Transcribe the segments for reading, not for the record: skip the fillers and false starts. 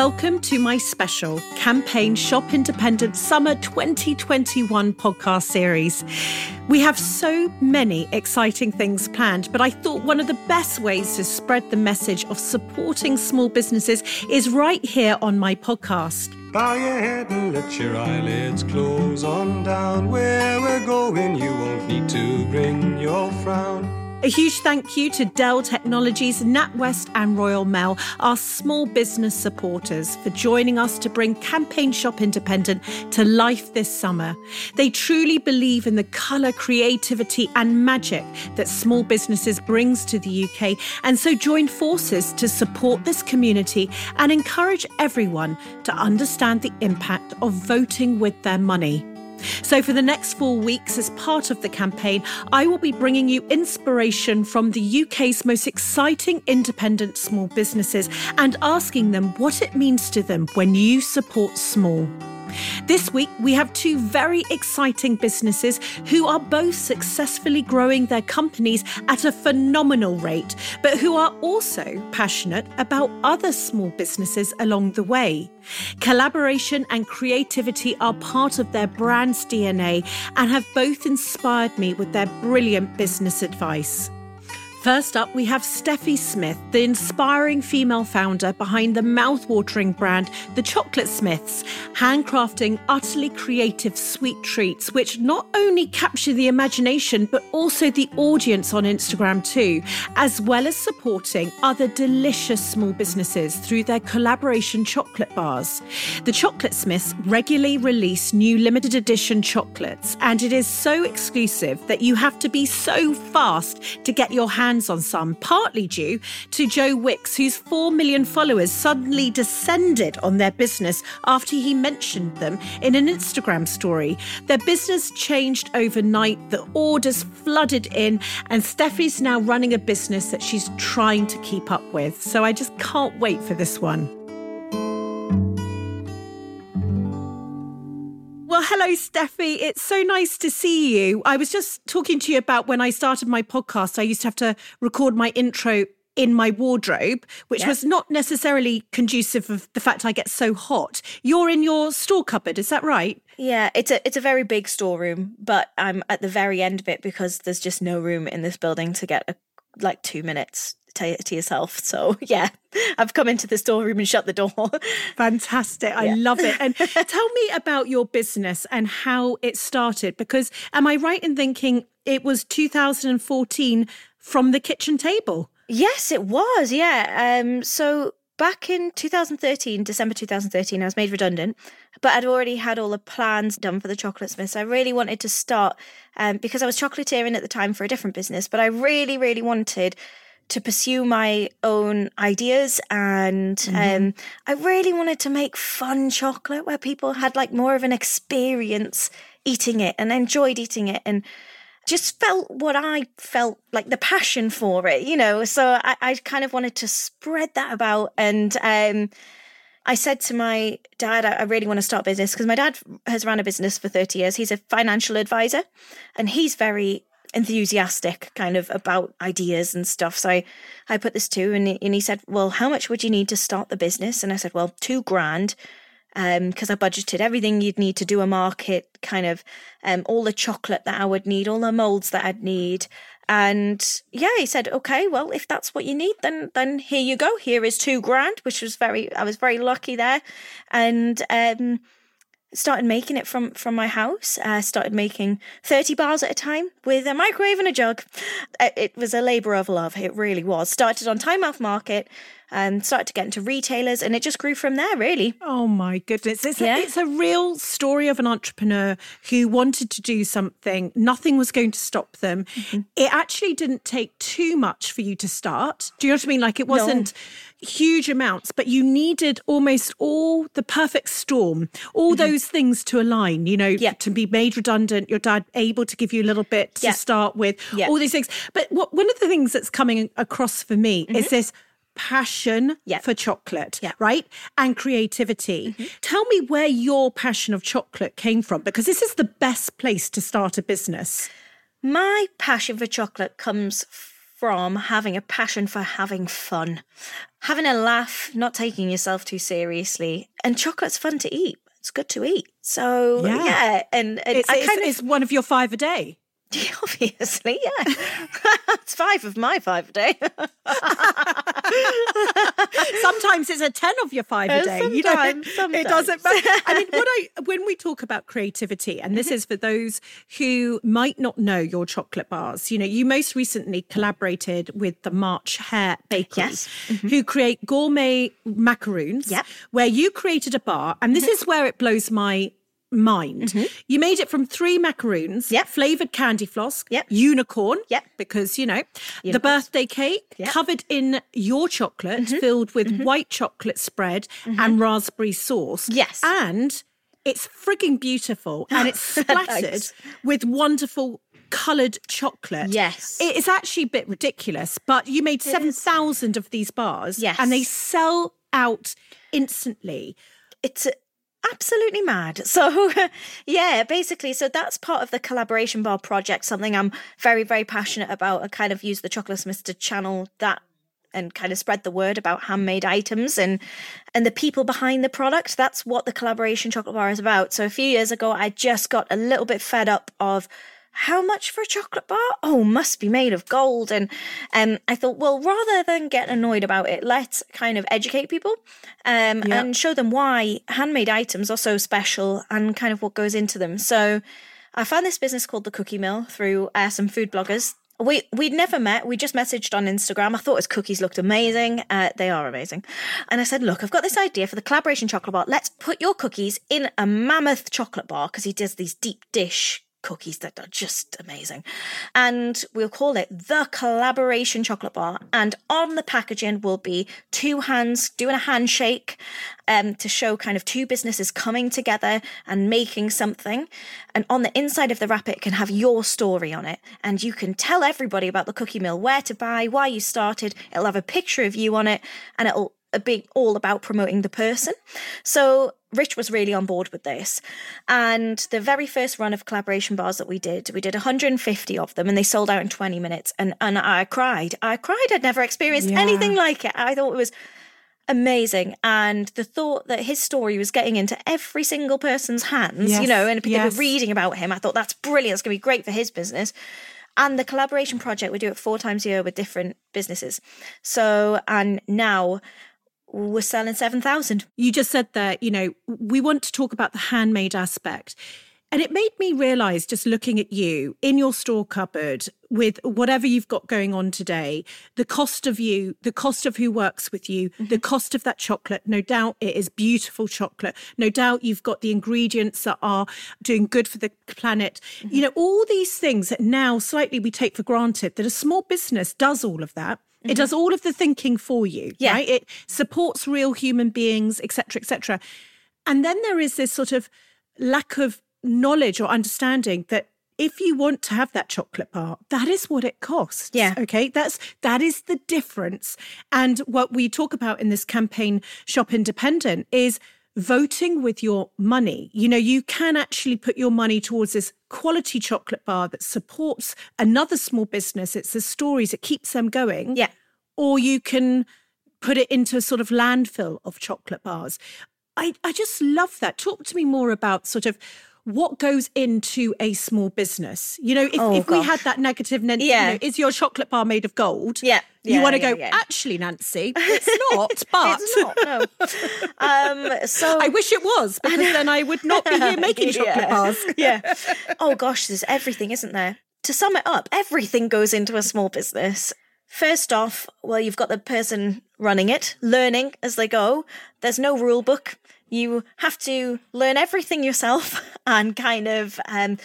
Welcome to my special Campaign Shop Independent Summer 2021 podcast series. We have so many exciting things planned, but I thought one of the best ways to spread the message of supporting small businesses is right here on my podcast. Bow your head and let your eyelids close on down. Where we're going, you won't need to bring your frown. A huge thank you to Dell Technologies, NatWest and Royal Mail, our small business supporters, for joining us to bring Campaign Shop Independent to life this summer. They truly believe in the colour, creativity and magic that small businesses brings to the UK, and so join forces to support this community and encourage everyone to understand the impact of voting with their money. So for the next 4 weeks, as part of the campaign, I will be bringing you inspiration from the UK's most exciting independent small businesses and asking them what it means to them when you support small. This week, we have two very exciting businesses who are both successfully growing their companies at a phenomenal rate, but who are also passionate about other small businesses along the way. Collaboration and creativity are part of their brand's DNA and have both inspired me with their brilliant business advice. First up, we have Steffi Smith, the inspiring female founder behind the mouthwatering brand The Chocolate Smiths, handcrafting utterly creative sweet treats, which not only capture the imagination, but also the audience on Instagram too, as well as supporting other delicious small businesses through their collaboration chocolate bars. The Chocolate Smiths regularly release new limited edition chocolates, and it is so exclusive that you have to be so fast to get your hands on some, partly due to Joe Wicks, whose 4 million followers suddenly descended on their business after he mentioned them in an Instagram story. Their business changed overnight, the orders flooded in, and Steffi's now running a business that she's trying to keep up with. So I just can't wait for this one. Well, hello, Steffi. It's so nice to see you. I was just talking to you about when I started my podcast, I used to have to record my intro in my wardrobe, which was not necessarily conducive of the fact I get so hot. You're in your store cupboard, is that right? Yeah, it's a very big storeroom, but I'm at the very end of it because there's just no room in this building to get like 2 minutes to yourself. So yeah, I've come into the storeroom and shut the door. Fantastic. I love it. And tell me about your business and how it started, because am I right in thinking it was 2014 from the kitchen table? Yes, it was. Yeah. So back in December 2013, I was made redundant, but I'd already had all the plans done for the Chocolate Smiths. I really wanted to start because I was chocolatiering at the time for a different business, but I really, really wanted to pursue my own ideas, and I really wanted to make fun chocolate where people had like more of an experience eating it and enjoyed eating it and just felt what I felt, like the passion for it, you know. So I kind of wanted to spread that about, and I said to my dad, I really want to start a business, because my dad has run a business for 30 years. He's a financial advisor and he's very enthusiastic kind of about ideas and stuff. So I put this to, and he said, well, how much would you need to start the business? And I said, well, £2,000, because I budgeted everything you'd need to do a market, kind of all the chocolate that I would need, all the molds that I'd need. And yeah, he said, okay, well, if that's what you need, then here you go. Here is £2,000, which was I was very lucky there. And started making it from my house. I started making 30 bars at a time with a microwave and a jug. It was a labour of love. It really was. Started on Time Out Market and started to get into retailers, and it just grew from there, really. Oh, my goodness. It's a real story of an entrepreneur who wanted to do something. Nothing was going to stop them. Mm-hmm. It actually didn't take too much for you to start. Do you know what I mean? Like, it wasn't huge amounts, but you needed almost all the perfect storm, all those things to align, you know, to be made redundant, your dad able to give you a little bit to start with, all these things. But one of the things that's coming across for me is this passion for chocolate, right? And creativity. Tell me where your passion of chocolate came from, because this is the best place to start a business. My passion for chocolate comes from having a passion for having fun, having a laugh, not taking yourself too seriously. And chocolate's fun to eat. It's good to eat. So, yeah. And it's one of your five a day. Obviously, yeah. It's five of my five a day. Sometimes it's a 10 of your five a day. Sometimes. It doesn't matter. I mean, when we talk about creativity, and this is for those who might not know your chocolate bars, you most recently collaborated with the March Hare Bakery, yes. mm-hmm. who create gourmet macaroons, yep. where you created a bar, and this is where it blows my mind. Mm-hmm. You made it from 3 macaroons, yep. flavoured candy floss, yep. unicorn, yep. because, unicorns. The birthday cake, yep. covered in your chocolate, mm-hmm. filled with mm-hmm. white chocolate spread mm-hmm. and raspberry sauce. Yes. And it's frigging beautiful and it's splattered with wonderful coloured chocolate. Yes. It's actually a bit ridiculous, but you made 7,000 of these bars, yes. and they sell out instantly. It's absolutely mad. So, yeah, basically, so that's part of the collaboration bar project, something I'm very, very passionate about. I kind of use the Chocolate Smiths to channel that and kind of spread the word about handmade items and the people behind the product. That's what the collaboration chocolate bar is about. So a few years ago, I just got a little bit fed up of how much for a chocolate bar? Oh, must be made of gold. And I thought, well, rather than get annoyed about it, let's kind of educate people and show them why handmade items are so special and kind of what goes into them. So I found this business called The Cookie Mill through some food bloggers. We'd never met. We just messaged on Instagram. I thought his cookies looked amazing. They are amazing. And I said, look, I've got this idea for the collaboration chocolate bar. Let's put your cookies in a mammoth chocolate bar, because he does these deep dish cookies that are just amazing, and we'll call it the collaboration chocolate bar. And on the packaging will be 2 hands doing a handshake to show kind of 2 businesses coming together and making something. And on the inside of the wrapper, it can have your story on it, and you can tell everybody about the Cookie Mill, where to buy, why you started. It'll have a picture of you on it, and it'll be all about promoting the person. So Rich was really on board with this. And the very first run of collaboration bars that we did 150 of them, and they sold out in 20 minutes. And I cried. I'd never experienced anything like it. I thought it was amazing. And the thought that his story was getting into every single person's hands, yes. And people yes. were reading about him. I thought, that's brilliant. It's going to be great for his business. And the collaboration project, we do it 4 times a year with different businesses. So, and now we're selling 7,000. You just said that, we want to talk about the handmade aspect. And it made me realise, just looking at you in your store cupboard with whatever you've got going on today, the cost of you, the cost of who works with you, mm-hmm. the cost of that chocolate. No doubt it is beautiful chocolate. No doubt you've got the ingredients that are doing good for the planet. Mm-hmm. All these things that now slightly we take for granted, that a small business does all of that. It does all of the thinking for you, yeah. right? It supports real human beings, et cetera, et cetera. And then there is this sort of lack of knowledge or understanding that if you want to have that chocolate bar, that is what it costs, yeah. okay? That is the difference. And what we talk about in this campaign, Shop Independent, is voting with your money. You can actually put your money towards this quality chocolate bar that supports another small business. It's the stories, it keeps them going. Yeah. Or you can put it into a sort of landfill of chocolate bars. I just love that. Talk to me more about sort of what goes into a small business. If we had that negative, yeah. Is your chocolate bar made of gold? Yeah. Yeah, you want to go, actually, Nancy, it's not, but... It's not, no. I wish it was, because then I would not be here making chocolate yeah. bars. Yeah. Oh, gosh, there's everything, isn't there? To sum it up, everything goes into a small business. First off, well, you've got the person running it, learning as they go. There's no rule book. You have to learn everything yourself and kind of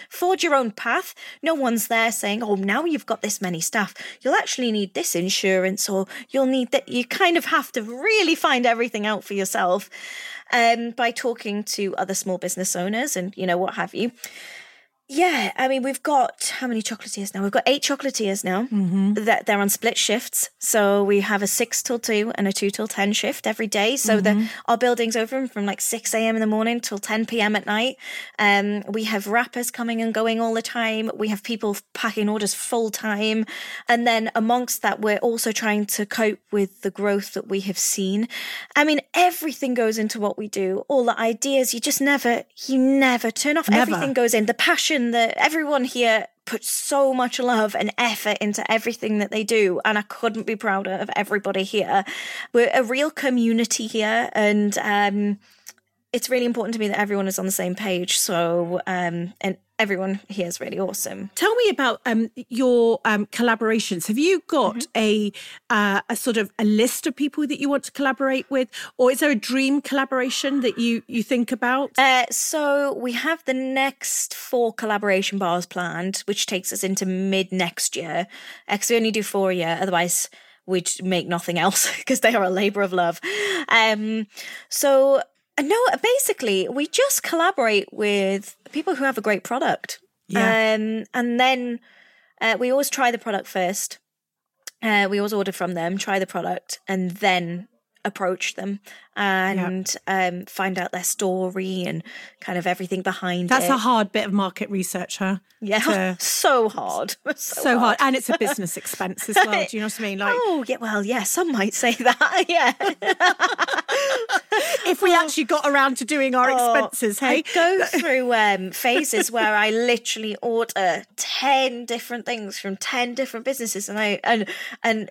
forge your own path. No one's there saying, oh, now you've got this many staff, you'll actually need this insurance, or you'll need that. You kind of have to really find everything out for yourself by talking to other small business owners and what have you. Yeah, I mean, we've got how many chocolatiers now? We've got 8 chocolatiers now. Mm-hmm. That they're on split shifts. So we have a 6 till 2 and a 2 till 10 shift every day. So our building's open from like 6 a.m. in the morning till 10 p.m. at night. We have wrappers coming and going all the time. We have people packing orders full time. And then amongst that, we're also trying to cope with the growth that we have seen. I mean, everything goes into what we do. All the ideas, you never turn off. Never. Everything goes in. The passion. That everyone here puts so much love and effort into everything that they do, and I couldn't be prouder of everybody here. We're a real community here, and it's really important to me that everyone is on the same page. So and everyone here is really awesome. Tell me about your collaborations. Have you got a sort of a list of people that you want to collaborate with? Or is there a dream collaboration that you think about? So we have the next 4 collaboration bars planned, which takes us into mid-next year. Because we only do 4 a year, otherwise we'd make nothing else because they are a labour of love. No, basically, we just collaborate with people who have a great product. Yeah. And then we always try the product first. We always order from them, try the product, and then approach them and find out their story and kind of everything behind it. That's a hard bit of market research, huh? Yeah, so hard. So hard. And it's a business expense as well, do you know what I mean? Like, oh, yeah, well, yeah, some might say that, yeah. If we actually got around to doing our expenses, hey? I go through phases where I literally order 10 different things from 10 different businesses and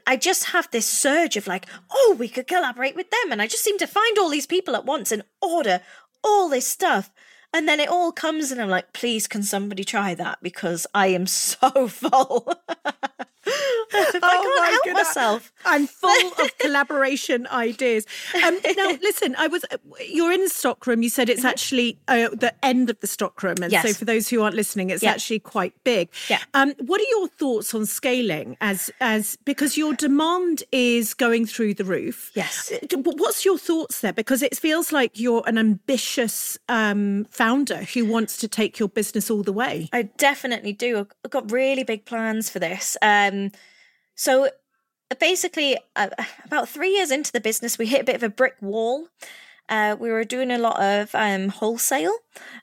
I just have this surge of like, oh, we could collaborate with them, and I just seem to find all these people at once and order all this stuff. And then it all comes and I'm like, please, can somebody try that? Because I am so full. I can't help myself. I'm full of collaboration ideas. Now, listen, you're in the stockroom. You said it's actually the end of the stockroom. And so for those who aren't listening, it's actually quite big. Yeah. What are your thoughts on scaling as because your demand is going through the roof? Yes. What's your thoughts there? Because it feels like you're an ambitious founder who wants to take your business all the way. I definitely do. I've got really big plans for this. So basically, about 3 years into the business, we hit a bit of a brick wall. We were doing a lot of wholesale,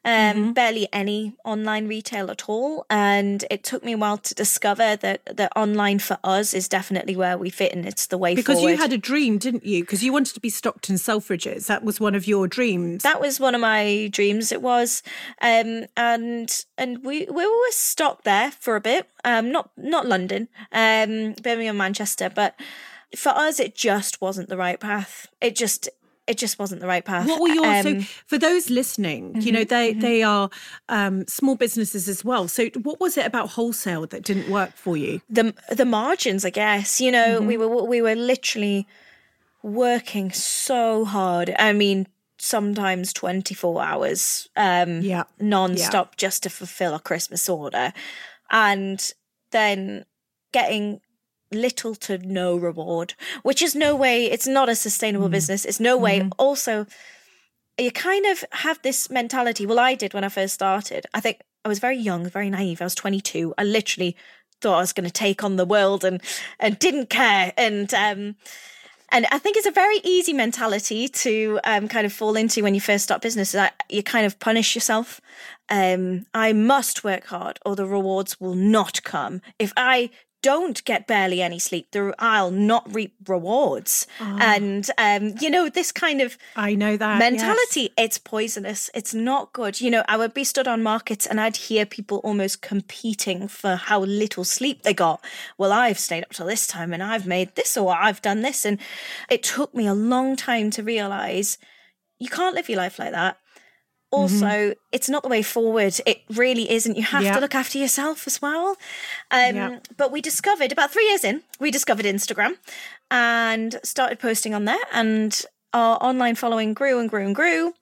barely any online retail at all. And it took me a while to discover that online for us is definitely where we fit and it's the way forward. Because you had a dream, didn't you? Because you wanted to be Stockton Selfridges. That was one of your dreams. That was one of my dreams, it was. And we were stuck there for a bit. Not London, Birmingham, Manchester. But for us, it just wasn't the right path. It just wasn't the right path. What were your so for those listening? You know, they are small businesses as well. So what was it about wholesale that didn't work for you? The margins, I guess. You know, we were literally working so hard. I mean, sometimes 24 hours, non-stop just to fulfill a Christmas order, and then getting little to no reward, which is no way, it's not a sustainable business. It's no way. Also, you kind of have this mentality. Well, I did when I first started. I think I was very young, very naive. I was 22. I literally thought I was going to take on the world and didn't care. And I think it's a very easy mentality to kind of fall into when you first start business. You kind of punish yourself. I must work hard or the rewards will not come. If I don't get barely any sleep, I'll not reap rewards. Oh. And, you know, this kind of I know that mentality, it's poisonous. It's not good. You know, I would be stood on markets and I'd hear people almost competing for how little sleep they got. Well, I've stayed up till this time and I've made this or I've done this. And it took me a long time to realise you can't live your life like that. Also, it's not the way forward. It really isn't. You have to look after yourself as well. But we discovered, about 3 years in, we discovered Instagram and started posting on there. And our online following grew and grew and grew.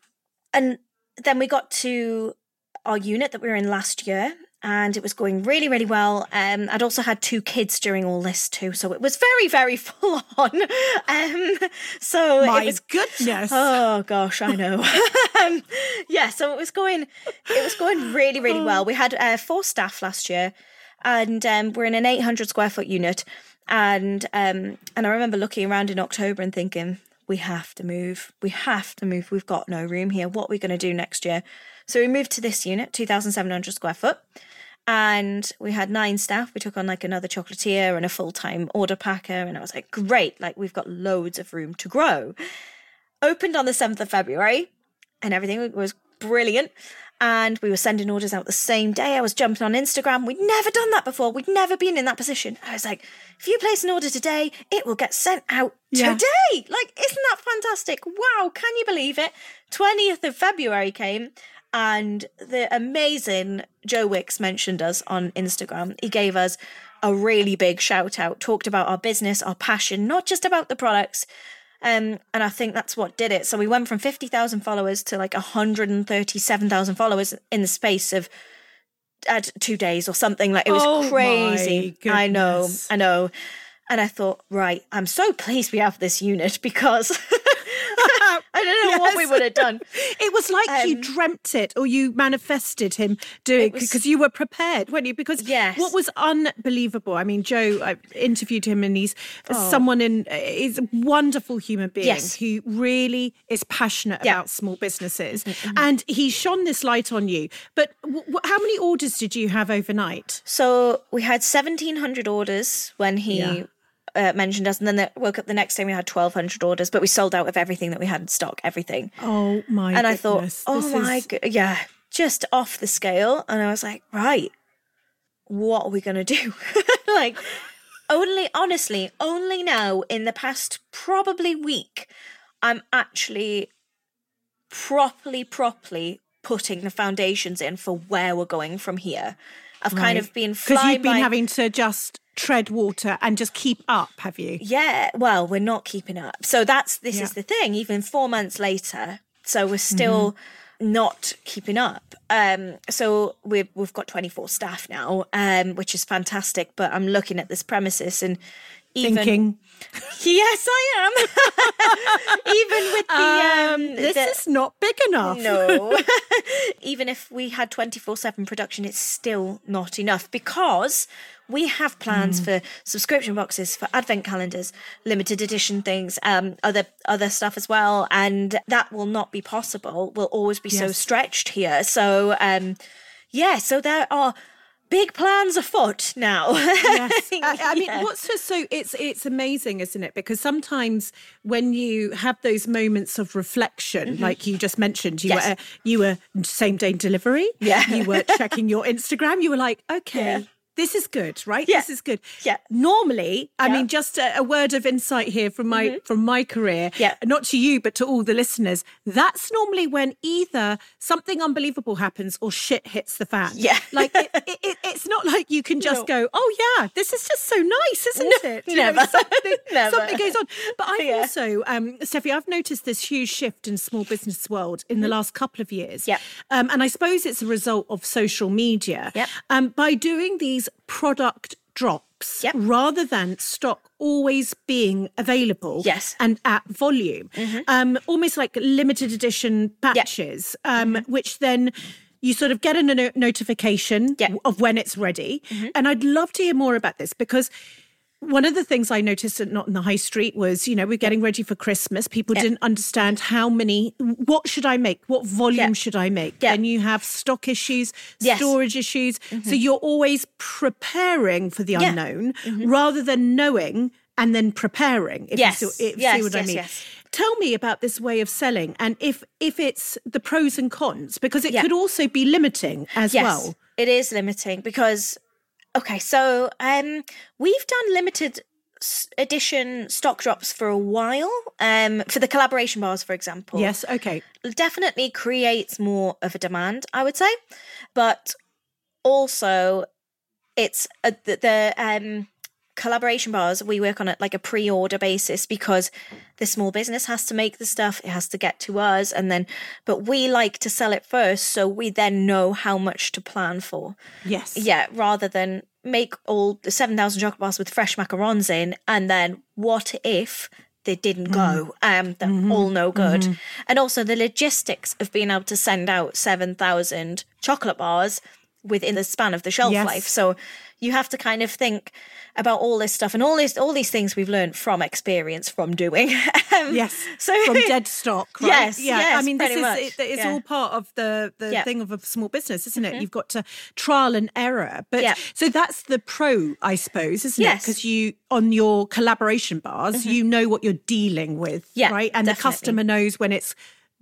And then we got to our unit that we were in last year. And it was going really, really well. I'd also had 2 kids during all this too. So it was very, very full on. So my goodness. Oh, gosh, I know. So it was going really, really well. We had 4 staff last year, and we're in an 800 square foot unit. And I remember looking around in October and thinking, we have to move. We've got no room here. What are we going to do next year? So we moved to this unit, 2,700 square foot. And we had 9 staff. We took on like another chocolatier and a full-time order packer. And I was like, great, like we've got loads of room to grow. Opened on the 7th of February and everything was brilliant. And we were sending orders out the same day. I was jumping on Instagram. We'd never done that before. We'd never been in that position. I was like, if you place an order today, it will get sent out today. Like, isn't that fantastic? Wow, can you believe it? 20th of February came. And the amazing Joe Wicks mentioned us on Instagram. He gave us a really big shout out, talked about our business, our passion, not just about the products. And I think that's what did it. So we went from 50,000 followers to like 137,000 followers in the space of 2 days or something. Like, it was crazy. I know. And I thought, right, I'm so pleased we have this unit because... I don't know what we would have done. It was like you dreamt it, or you manifested him doing, because you were prepared, weren't you? Because what was unbelievable, I mean, Joe, I interviewed him, and he's someone is a wonderful human being who really is passionate about small businesses. Mm-hmm. And he shone this light on you. But how many orders did you have overnight? So we had 1,700 orders when he... mentioned us, and then woke up the next day. We had 1,200 orders, but we sold out of everything that we had in stock. Everything. Oh my! And goodness. I thought, just off the scale. And I was like, right, what are we gonna do? Like, honestly, only now in the past probably week, I'm actually properly putting the foundations in for where we're going from here. I've kind of been flying, because you've been having to just tread water and just keep up, have you? Yeah, well, we're not keeping up. So this is the thing, even 4 months later, so we're still not keeping up. So we've got 24 staff now, which is fantastic, but I'm looking at this premises and even... Thinking. Yes, I am. Even with the... This is not big enough. No. Even if we had 24/7 production, it's still not enough, because... We have plans for subscription boxes, for advent calendars, limited edition things, other stuff as well. And that will not be possible. We'll always be so stretched here. So, so there are big plans afoot now. Yes. I mean, what's just so, it's amazing, isn't it? Because sometimes when you have those moments of reflection, like you just mentioned, you were same day delivery. Yeah. You were checking your Instagram. You were like, okay. Yeah. This is good, right? Yeah. This is good. Yeah. Normally, I mean, just a word of insight here from my career, not to you, but to all the listeners. That's normally when either something unbelievable happens or shit hits the fan. Yeah. Like, it's not like you can just go, oh, yeah, this is just so nice, isn't it? You never. Know, something goes on. But I also, Steffi, I've noticed this huge shift in small business world in the last couple of years. Yeah. And I suppose it's a result of social media. Yeah. By doing these product drops rather than stock always being available and at volume, almost like limited edition batches, which then you sort of get a notification of when it's ready. And I'd love to hear more about this, because one of the things I noticed at Nottingham the High Street was, we're getting ready for Christmas. People didn't understand what should I make? What volume should I make? Then you have stock issues, storage issues. So you're always preparing for the unknown rather than knowing and then preparing, if you see what I mean. Yes. Tell me about this way of selling, and if it's the pros and cons, because it could also be limiting as well. It is limiting because... Okay, so we've done limited edition stock drops for a while, for the collaboration bars, for example. Yes, okay. Definitely creates more of a demand, I would say. But also, it's the collaboration bars, we work on it like a pre-order basis, because the small business has to make the stuff, it has to get to us, but we like to sell it first, so we then know how much to plan for. Yes. Yeah, rather than make all the 7,000 chocolate bars with fresh macarons in, and then what if they didn't go. They're all no good. And also the logistics of being able to send out 7,000 chocolate bars within the span of the shelf life. So you have to kind of think about all this stuff and all these things we've learned from experience, from doing. So from dead stock, right? Yes, I mean, this is it's all part of the thing of a small business, isn't it? You've got to trial and error. But so that's the pro, I suppose, isn't it? Because you, on your collaboration bars, you know what you're dealing with, right? And the customer knows when it's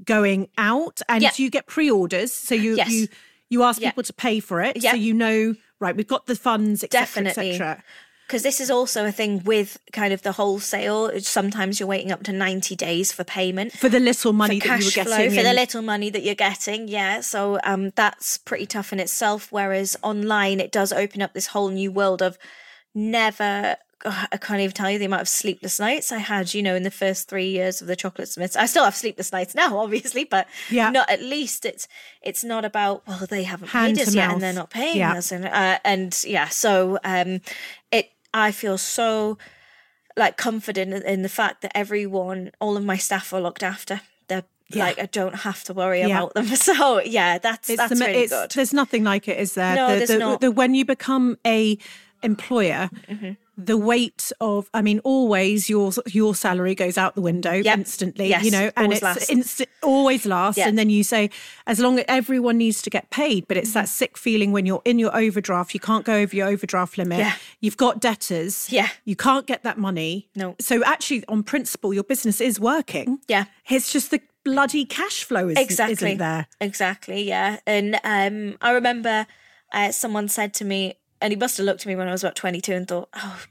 going out, and you get pre-orders, so you ask people to pay for it, so you know, right, we've got the funds, et cetera, et cetera. Because this is also a thing with kind of the wholesale. Sometimes you're waiting up to 90 days for payment. For the little money that you were getting. For the little money that you're getting, yeah. So that's pretty tough in itself. Whereas online, it does open up this whole new world of never... I can't even tell you the amount of sleepless nights I had, you know, in the first 3 years of the Chocolate Smiths. I still have sleepless nights now, obviously, but not at least it's not about, well, they haven't paid us yet and they're not paying us. I feel so like confident in the fact that everyone, all of my staff are looked after. Like, I don't have to worry about them. So, that's really good. There's nothing like it, is there? No, there's not. When you become a employer... The weight of, I mean, always your salary goes out the window instantly, you know, and it's always lasts. Yeah. And then you say, as long as everyone needs to get paid, but it's that sick feeling when you're in your overdraft, you can't go over your overdraft limit. Yeah. You've got debtors. Yeah. You can't get that money. No. So actually, on principle, your business is working. Yeah. It's just the bloody cash flow isn't there. Exactly. Yeah. And I remember someone said to me, and he must have looked at me when I was about 22 and thought, oh,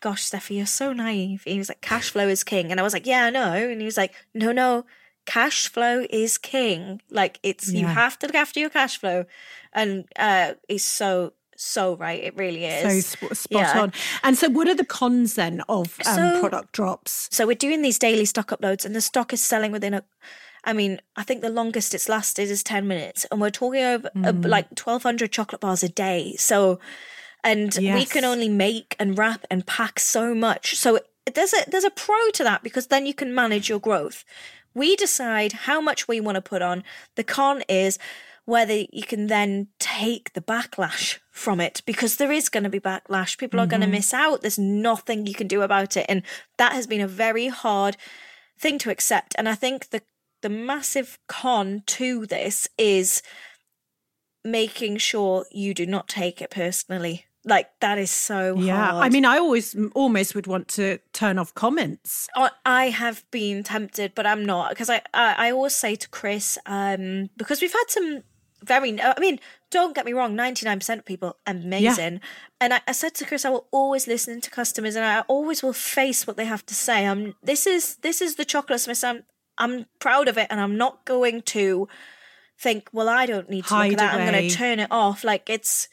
gosh, Steffi, you're so naive. He was like, cash flow is king. And I was like, yeah, I know. And he was like, no, cash flow is king. Like, it's you have to look after your cash flow. And it's so right. It really is. So spot on. And so what are the cons then of product drops? So we're doing these daily stock uploads and the stock is selling within I think the longest it's lasted is 10 minutes. And we're talking over like 1,200 chocolate bars a day. So, and we can only make and wrap and pack so much. So there's a pro to that because then you can manage your growth. We decide how much we want to put on. The con is whether you can then take the backlash from it, because there is going to be backlash. People are going to miss out. There's nothing you can do about it. And that has been a very hard thing to accept. And I think the massive con to this is making sure you do not take it personally. Like, that is so hard. I mean, I almost would want to turn off comments. I have been tempted, but I'm not, because I always say to Chris, because we've had some very, I mean, don't get me wrong, 99% of people, amazing. Yeah. And I said to Chris, I will always listen to customers and I always will face what they have to say. This is the Chocolate Smiths. I'm proud of it and I'm not going to think, well, I don't need to look at that. I'm going to turn it off. Like, it's,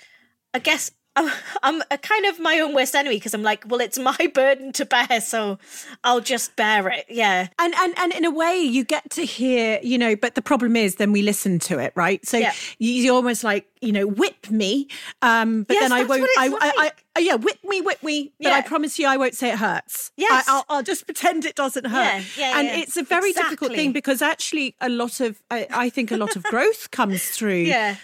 I guess I'm a kind of my own worst enemy, because I'm like, well, it's my burden to bear, so I'll just bear it. Yeah. And in a way you get to hear, you know, but the problem is then we listen to it, right? So you're almost like, you know, whip me, but then I won't. Whip me. But I promise you, I won't say it hurts. Yes, I'll just pretend it doesn't hurt. Yeah, it's a very difficult thing, because actually, I think a lot of growth comes through. Yeah.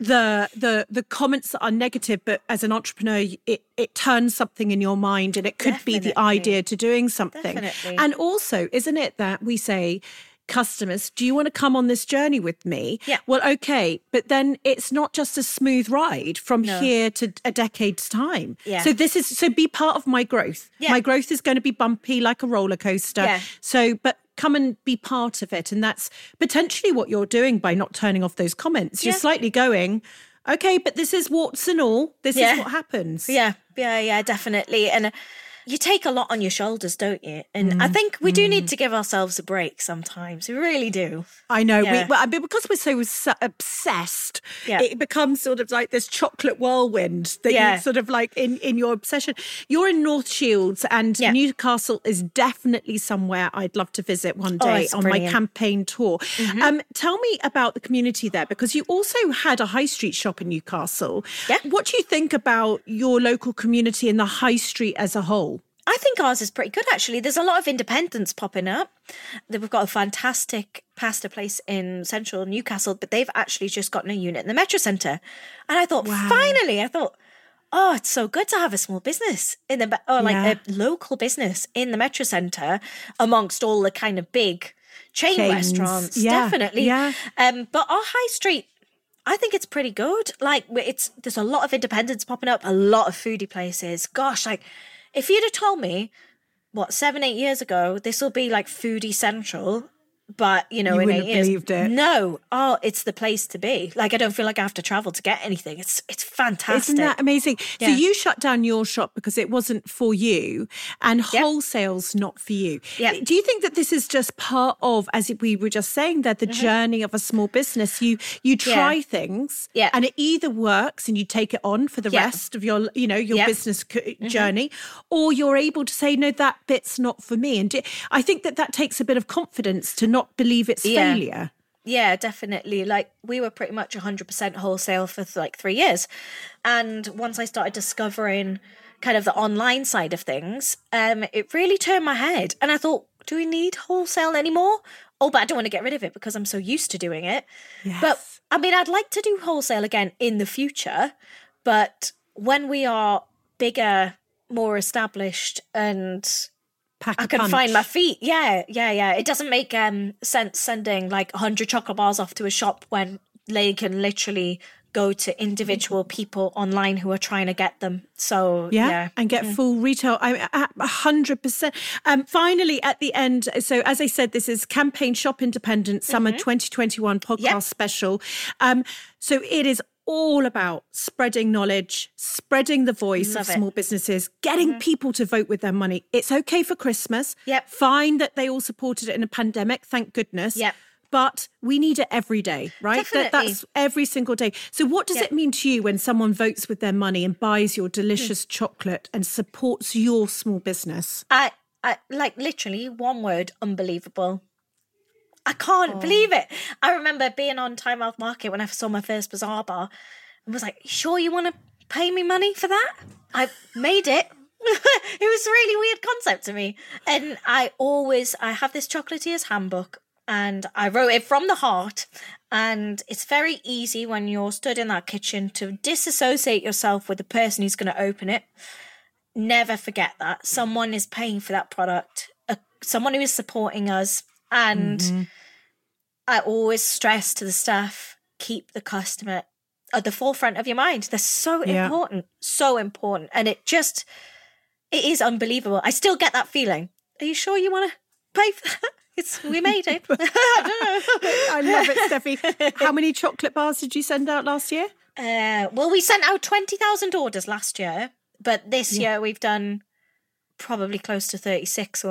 The comments that are negative, but as an entrepreneur, it turns something in your mind, and it could be the idea to doing something. Definitely. And also, isn't it that we say, customers, do you want to come on this journey with me? Yeah. Well, okay, but then it's not just a smooth ride from here to a decade's time. Yeah. So be part of my growth. Yeah. My growth is going to be bumpy like a roller coaster. Yeah. So, but come and be part of it. And that's potentially what you're doing by not turning off those comments. You're slightly going, okay, but this is warts and all. This is what happens. Yeah, definitely. And you take a lot on your shoulders, don't you? And I think we do need to give ourselves a break sometimes. We really do. I know. Yeah. Because we're so obsessed, it becomes sort of like this chocolate whirlwind that you sort of like in your obsession. You're in North Shields, and Newcastle is definitely somewhere I'd love to visit one day on brilliant. My campaign tour. Mm-hmm. Tell me about the community there, because you also had a high street shop in Newcastle. Yeah. What do you think about your local community and the high street as a whole? I think ours is pretty good, actually. There's a lot of independents popping up. We've got a fantastic pasta place in central Newcastle, but they've actually just gotten a unit in the Metro Centre. And I thought, wow. Finally, I thought, oh, it's so good to have a small business in the, or like yeah. a local business in the Metro Centre amongst all the kind of big chain restaurants. Yeah. Definitely. Yeah. But our high street, I think it's pretty good. Like, there's a lot of independents popping up, a lot of foodie places. Gosh, like, if you'd have told me, 7-8 years ago, this will be like foodie central, but, in 8 years. You wouldn't have believed it. No. Oh, it's the place to be. Like, I don't feel like I have to travel to get anything. It's fantastic. Isn't that amazing? Yeah. So you shut down your shop because it wasn't for you, and wholesale's not for you. Yep. Do you think that this is just part of, as we were just saying there, the journey of a small business? You try things and it either works and you take it on for the rest of your, your business journey, or you're able to say, no, that bit's not for me. And I think that takes a bit of confidence to not believe it's failure. Yeah, definitely. Like, we were pretty much 100% wholesale for like 3 years. And once I started discovering kind of the online side of things, it really turned my head. And I thought, do we need wholesale anymore? Oh, but I don't want to get rid of it because I'm so used to doing it. Yes. But I mean, I'd like to do wholesale again in the future. But when we are bigger, more established, and I can find my feet. Yeah. It doesn't make sense sending like 100 chocolate bars off to a shop when they can literally go to individual people online who are trying to get them. So, yeah. And get full retail. I'm at 100%. Finally, at the end, so as I said, this is Campaign Shop Independent Summer 2021 podcast special. So it is all about spreading knowledge, spreading the voice of small businesses, getting people to vote with their money. It's okay for Christmas. Yep. Fine that they all supported it in a pandemic, thank goodness. Yep. But we need it every day, right? Definitely. That's every single day. So what does it mean to you when someone votes with their money and buys your delicious chocolate and supports your small business? I like, literally, one word, unbelievable. I can't believe it. I remember being on Time Out Market when I saw my first bazaar bar and was like, sure you want to pay me money for that? I made it. It was a really weird concept to me. And I have this chocolatier's handbook, and I wrote it from the heart. And it's very easy when you're stood in that kitchen to disassociate yourself with the person who's going to open it. Never forget that. Someone is paying for that product. Someone who is supporting us. And I always stress to the staff, keep the customer at the forefront of your mind. They're so important, so important. And it is unbelievable. I still get that feeling. Are you sure you want to pay for that? We made it. I don't know. I love it, Steffi. How many chocolate bars did you send out last year? We sent out 20,000 orders last year, but this year we've done probably close to 36,000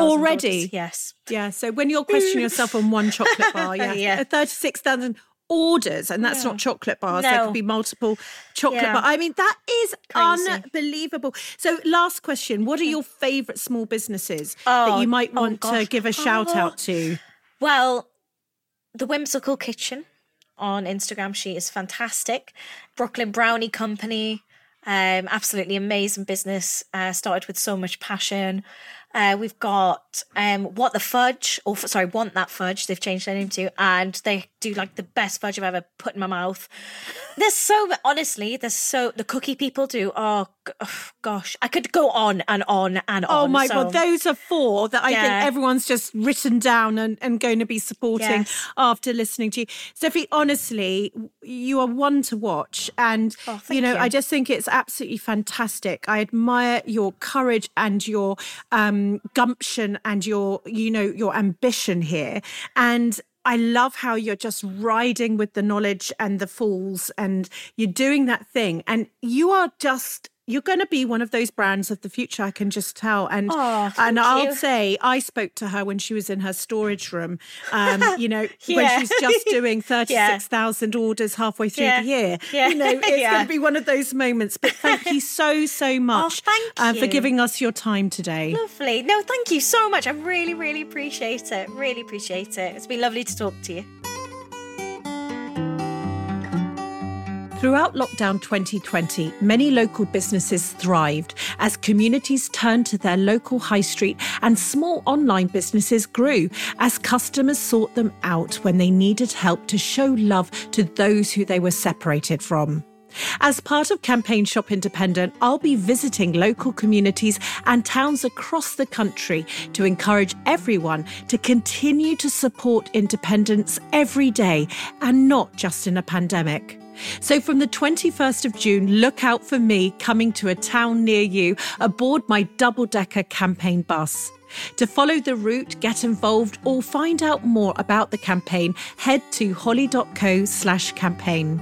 already. Yes. Yeah. So when you're questioning yourself on one chocolate bar, 36,000 orders, and that's not chocolate bars. No. There could be multiple chocolate bars. I mean, that is crazy. Unbelievable. So last question, what are your favourite small businesses that you might want to give a shout out to? Well, the Whimsical Kitchen on Instagram, she is fantastic. Brooklyn Brownie Company, absolutely amazing business, started with so much passion. We've got Want That Fudge, they've changed their name to, and they do like the best fudge I've ever put in my mouth. The cookie people do, I could go on and on and on. Oh my God, those are four that I think everyone's just written down and going to be supporting after listening to you. Steffi, honestly, you are one to watch, and you. I just think it's absolutely fantastic. I admire your courage and your gumption and your, your ambition here. And I love how you're just riding with the knowledge and the falls, and you're doing that thing. And you're going to be one of those brands of the future, I can just tell. And I'll say, I spoke to her when she was in her storage room, when she was just doing 36,000 orders halfway through the year. Yeah. It's going to be one of those moments. But thank you so, so much for giving us your time today. Lovely. No, thank you so much. I really, really appreciate it. It's been lovely to talk to you. Throughout lockdown 2020, many local businesses thrived as communities turned to their local high street and small online businesses grew as customers sought them out when they needed help to show love to those who they were separated from. As part of Campaign Shop Independent, I'll be visiting local communities and towns across the country to encourage everyone to continue to support independence every day and not just in a pandemic. So from the 21st of June, look out for me coming to a town near you aboard my double-decker campaign bus. To follow the route, get involved, or find out more about the campaign, head to holly.co/campaign.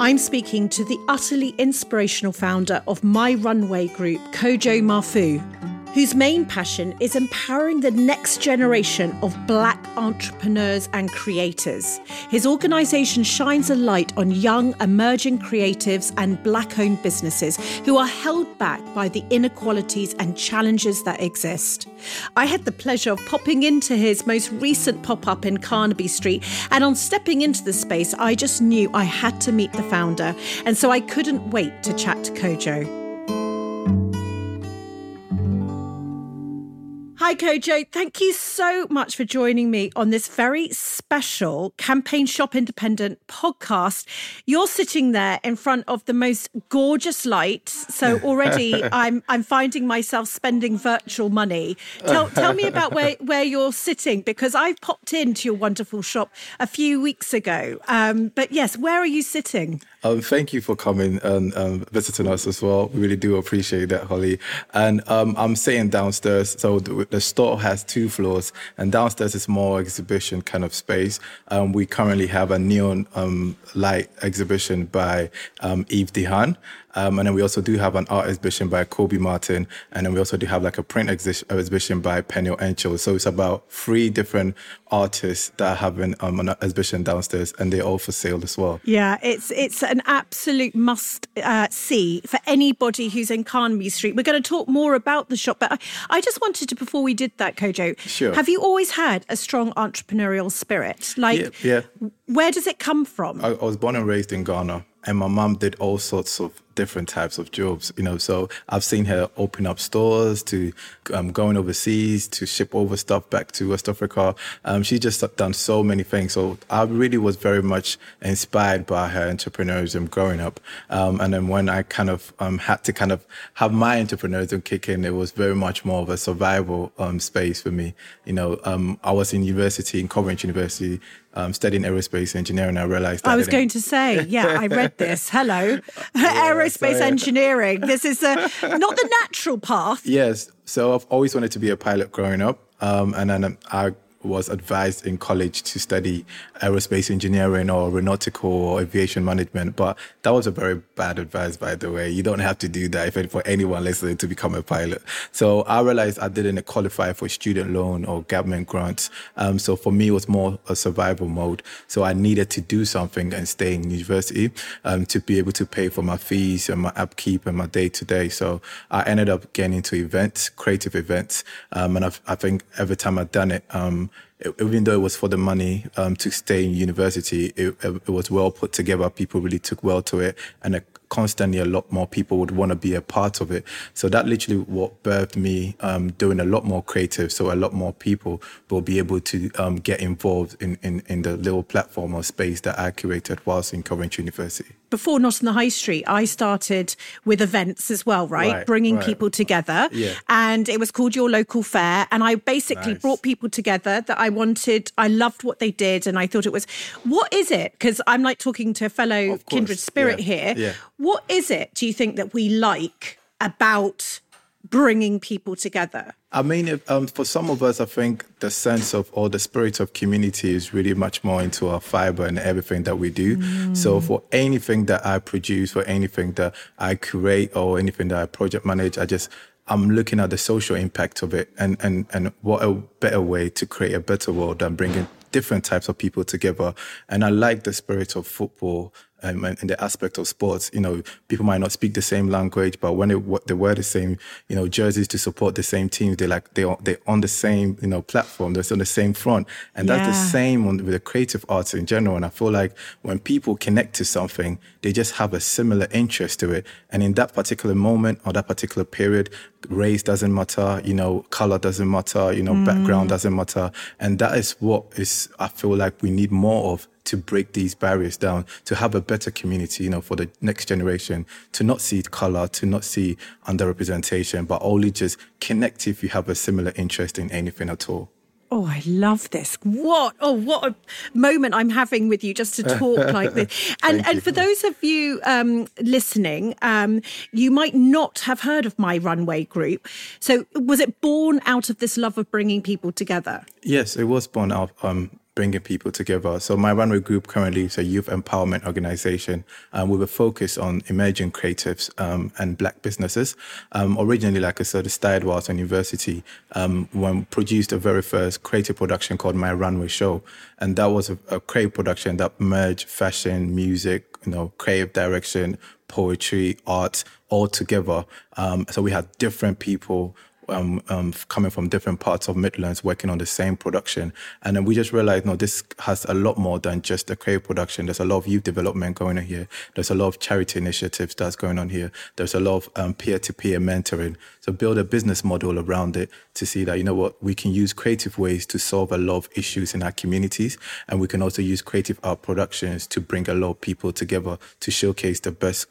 I'm speaking to the utterly inspirational founder of My Runway Group, Kojo Marfo, whose main passion is empowering the next generation of Black entrepreneurs and creators. His organisation shines a light on young, emerging creatives and Black-owned businesses who are held back by the inequalities and challenges that exist. I had the pleasure of popping into his most recent pop-up in Carnaby Street, and on stepping into the space, I just knew I had to meet the founder, and so I couldn't wait to chat to Kojo. Hi, Kojo. Thank you so much for joining me on this very special Campaign Shop Independent podcast. You're sitting there in front of the most gorgeous lights. So already I'm finding myself spending virtual money. Tell me about where you're sitting, because I've popped into your wonderful shop a few weeks ago. But yes, where are you sitting? Thank you for coming and visiting us as well. We really do appreciate that, Holly. And I'm sitting downstairs. So the store has two floors, and downstairs is more exhibition kind of space. We currently have a neon light exhibition by Yves Dehaan. And then we also do have an art exhibition by Kobe Martin. And then we also do have like a print exhibition by Peniel Enchil. So it's about three different artists that are having an exhibition downstairs, and they're all for sale as well. Yeah, it's an absolute must see for anybody who's in Carnaby Street. We're going to talk more about the shop, but I just wanted to, before we did that, Kojo, sure. Have you always had a strong entrepreneurial spirit? Like, yeah. Where does it come from? I was born and raised in Ghana. And my mom did all sorts of different types of jobs, you know. So I've seen her open up stores to going overseas to ship over stuff back to West Africa. She's just done so many things. So I really was very much inspired by her entrepreneurship growing up. And then when I kind of had to kind of have my entrepreneurship kick in, it was very much more of a survival space for me. You know, I was in university, in Coventry University, studying aerospace engineering. I realized that I was going to say, yeah, I read this. Hello, yeah, aerospace engineering. This is not the natural path. Yes. So I've always wanted to be a pilot growing up. And then I was advised in college to study aerospace engineering or aeronautical or aviation management. But that was a very bad advice, by the way. You don't have to do that if for anyone listening to become a pilot. So I realized I didn't qualify for student loan or government grants. So for me, it was more a survival mode. So I needed to do something and stay in university to be able to pay for my fees and my upkeep and my day-to-day. So I ended up getting into events, creative events. And I think every time I've done it, even though it was for the money to stay in university, it was well put together. People really took well to it, and constantly a lot more people would want to be a part of it. So that literally what birthed me doing a lot more creative, so a lot more people will be able to get involved in the little platform or space that I curated whilst in Coventry University. Before Nottingham the High Street, I started with events as well, right? Bringing people together. Yeah. And it was called Your Local Fair. And I basically brought people together that I wanted. I loved what they did. And I thought it was, what is it? Because I'm like talking to a fellow kindred spirit here. Yeah. What is it, do you think, that we like about bringing people together? I mean, for some of us, I think the sense of or the spirit of community is really much more into our fiber and everything that we do. Mm. So for anything that I produce, for anything that I create or anything that I project manage, I'm looking at the social impact of it, and what a better way to create a better world than bringing different types of people together. And I like the spirit of football in the aspect of sports. You know, people might not speak the same language, but when they wear the same, you know, jerseys to support the same teams, they're on the same, you know, platform. They're on the same front, and that's the same with the creative arts in general. And I feel like when people connect to something, they just have a similar interest to it. And in that particular moment or that particular period, race doesn't matter, you know, color doesn't matter, you know, background doesn't matter, and that is what is. I feel like we need more of. To break these barriers down, to have a better community, you know, for the next generation, to not see color, to not see underrepresentation, but only just connect if you have a similar interest in anything at all. Oh, I love this. What a moment I'm having with you just to talk like this. And for those of you listening, you might not have heard of My Runway Group. So was it born out of this love of bringing people together? Yes, it was born out of bringing people together. So My Runway Group currently is a youth empowerment organization with a focus on emerging creatives and black businesses. Originally, like I said, it started whilst at university when produced the very first creative production called My Runway Show. And that was a creative production that merged fashion, music, you know, creative direction, poetry, art, all together. So we had different people coming from different parts of Midlands working on the same production. And then we just realized, no, this has a lot more than just a creative production. There's a lot of youth development going on here. There's a lot of charity initiatives that's going on here. There's a lot of peer-to-peer mentoring. So build a business model around it to see that, you know what, we can use creative ways to solve a lot of issues in our communities. And we can also use creative art productions to bring a lot of people together to showcase the best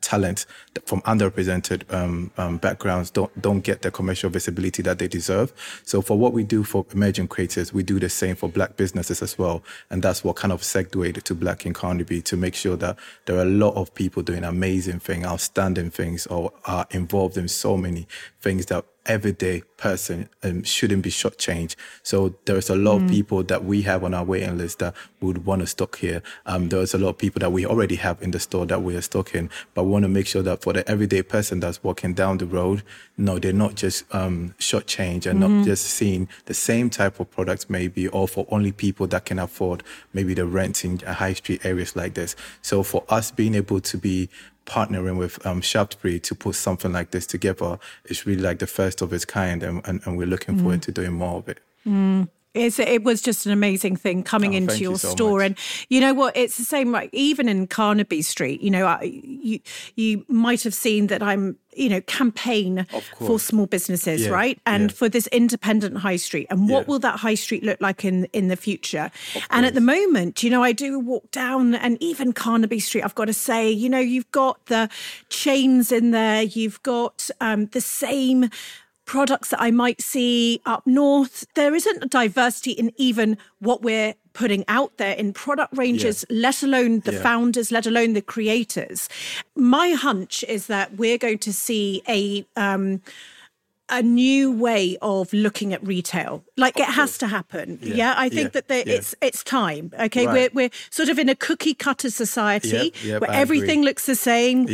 talent from underrepresented backgrounds don't get the commercial visibility that they deserve. So for what we do for emerging creators, we do the same for black businesses as well. And that's what kind of segued to Black in Carnaby, to make sure that there are a lot of people doing amazing things, outstanding things, or are involved in so many things that everyday person shouldn't be shortchanged. So there's a lot of people that we have on our waiting list that would want to stock here. There's a lot of people that we already have in the store that we are stocking, but we want to make sure that for the everyday person that's walking down the road, no, they're not just shortchanged and not just seeing the same type of products maybe, or for only people that can afford maybe the rent in high street areas like this. So for us being able to be partnering with Shaftesbury to put something like this together is really like the first of its kind, and we're looking forward to doing more of it. It was just an amazing thing coming into your store. And you know what? It's the same, right? Even in Carnaby Street, you know, you might have seen that I'm, you know, campaign for small businesses, right? And for this independent high street. And what will that high street look like in the future? And at the moment, you know, I do walk down, and even Carnaby Street, I've got to say, you know, you've got the chains in there, you've got the same products that I might see up north. There isn't a diversity in even what we're putting out there in product ranges, let alone the founders, let alone the creators. My hunch is that we're going to see a new way of looking at retail. Like, it has to happen. Yeah, I think that it's time. Okay, right. we're sort of in a cookie cutter society where everything looks the same.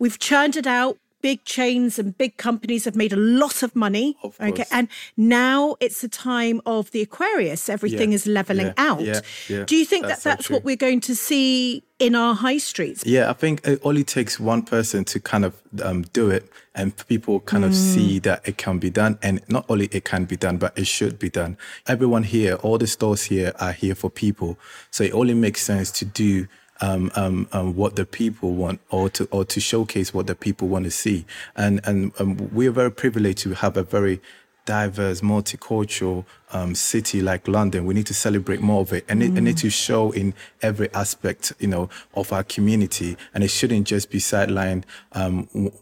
We've churned it out. Big chains and big companies have made a lot of money. Of course. Okay. And now it's the time of the Aquarius. Everything is leveling out. Do you think that's what we're going to see in our high streets? Yeah, I think it only takes one person to kind of do it, and people kind of see that it can be done. And not only it can be done, but it should be done. Everyone here, all the stores here are here for people. So it only makes sense to do what the people want, or to showcase what the people want to see, and we are very privileged to have a very diverse, multicultural city like London. We need to celebrate more of it, and it needs to show in every aspect, you know, of our community. And it shouldn't just be sidelined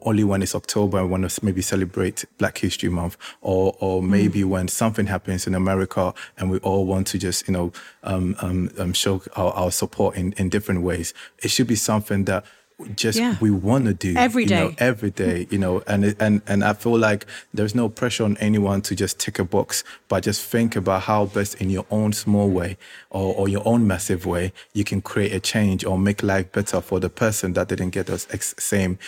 only when it's October and when maybe celebrate Black History Month, or maybe when something happens in America and we all want to just, you know, show our support in different ways. It should be something that just we want to do every day, every day, and I feel like there's no pressure on anyone to just tick a box, but just think about how best in your own small way or your own massive way you can create a change or make life better for the person that didn't get those same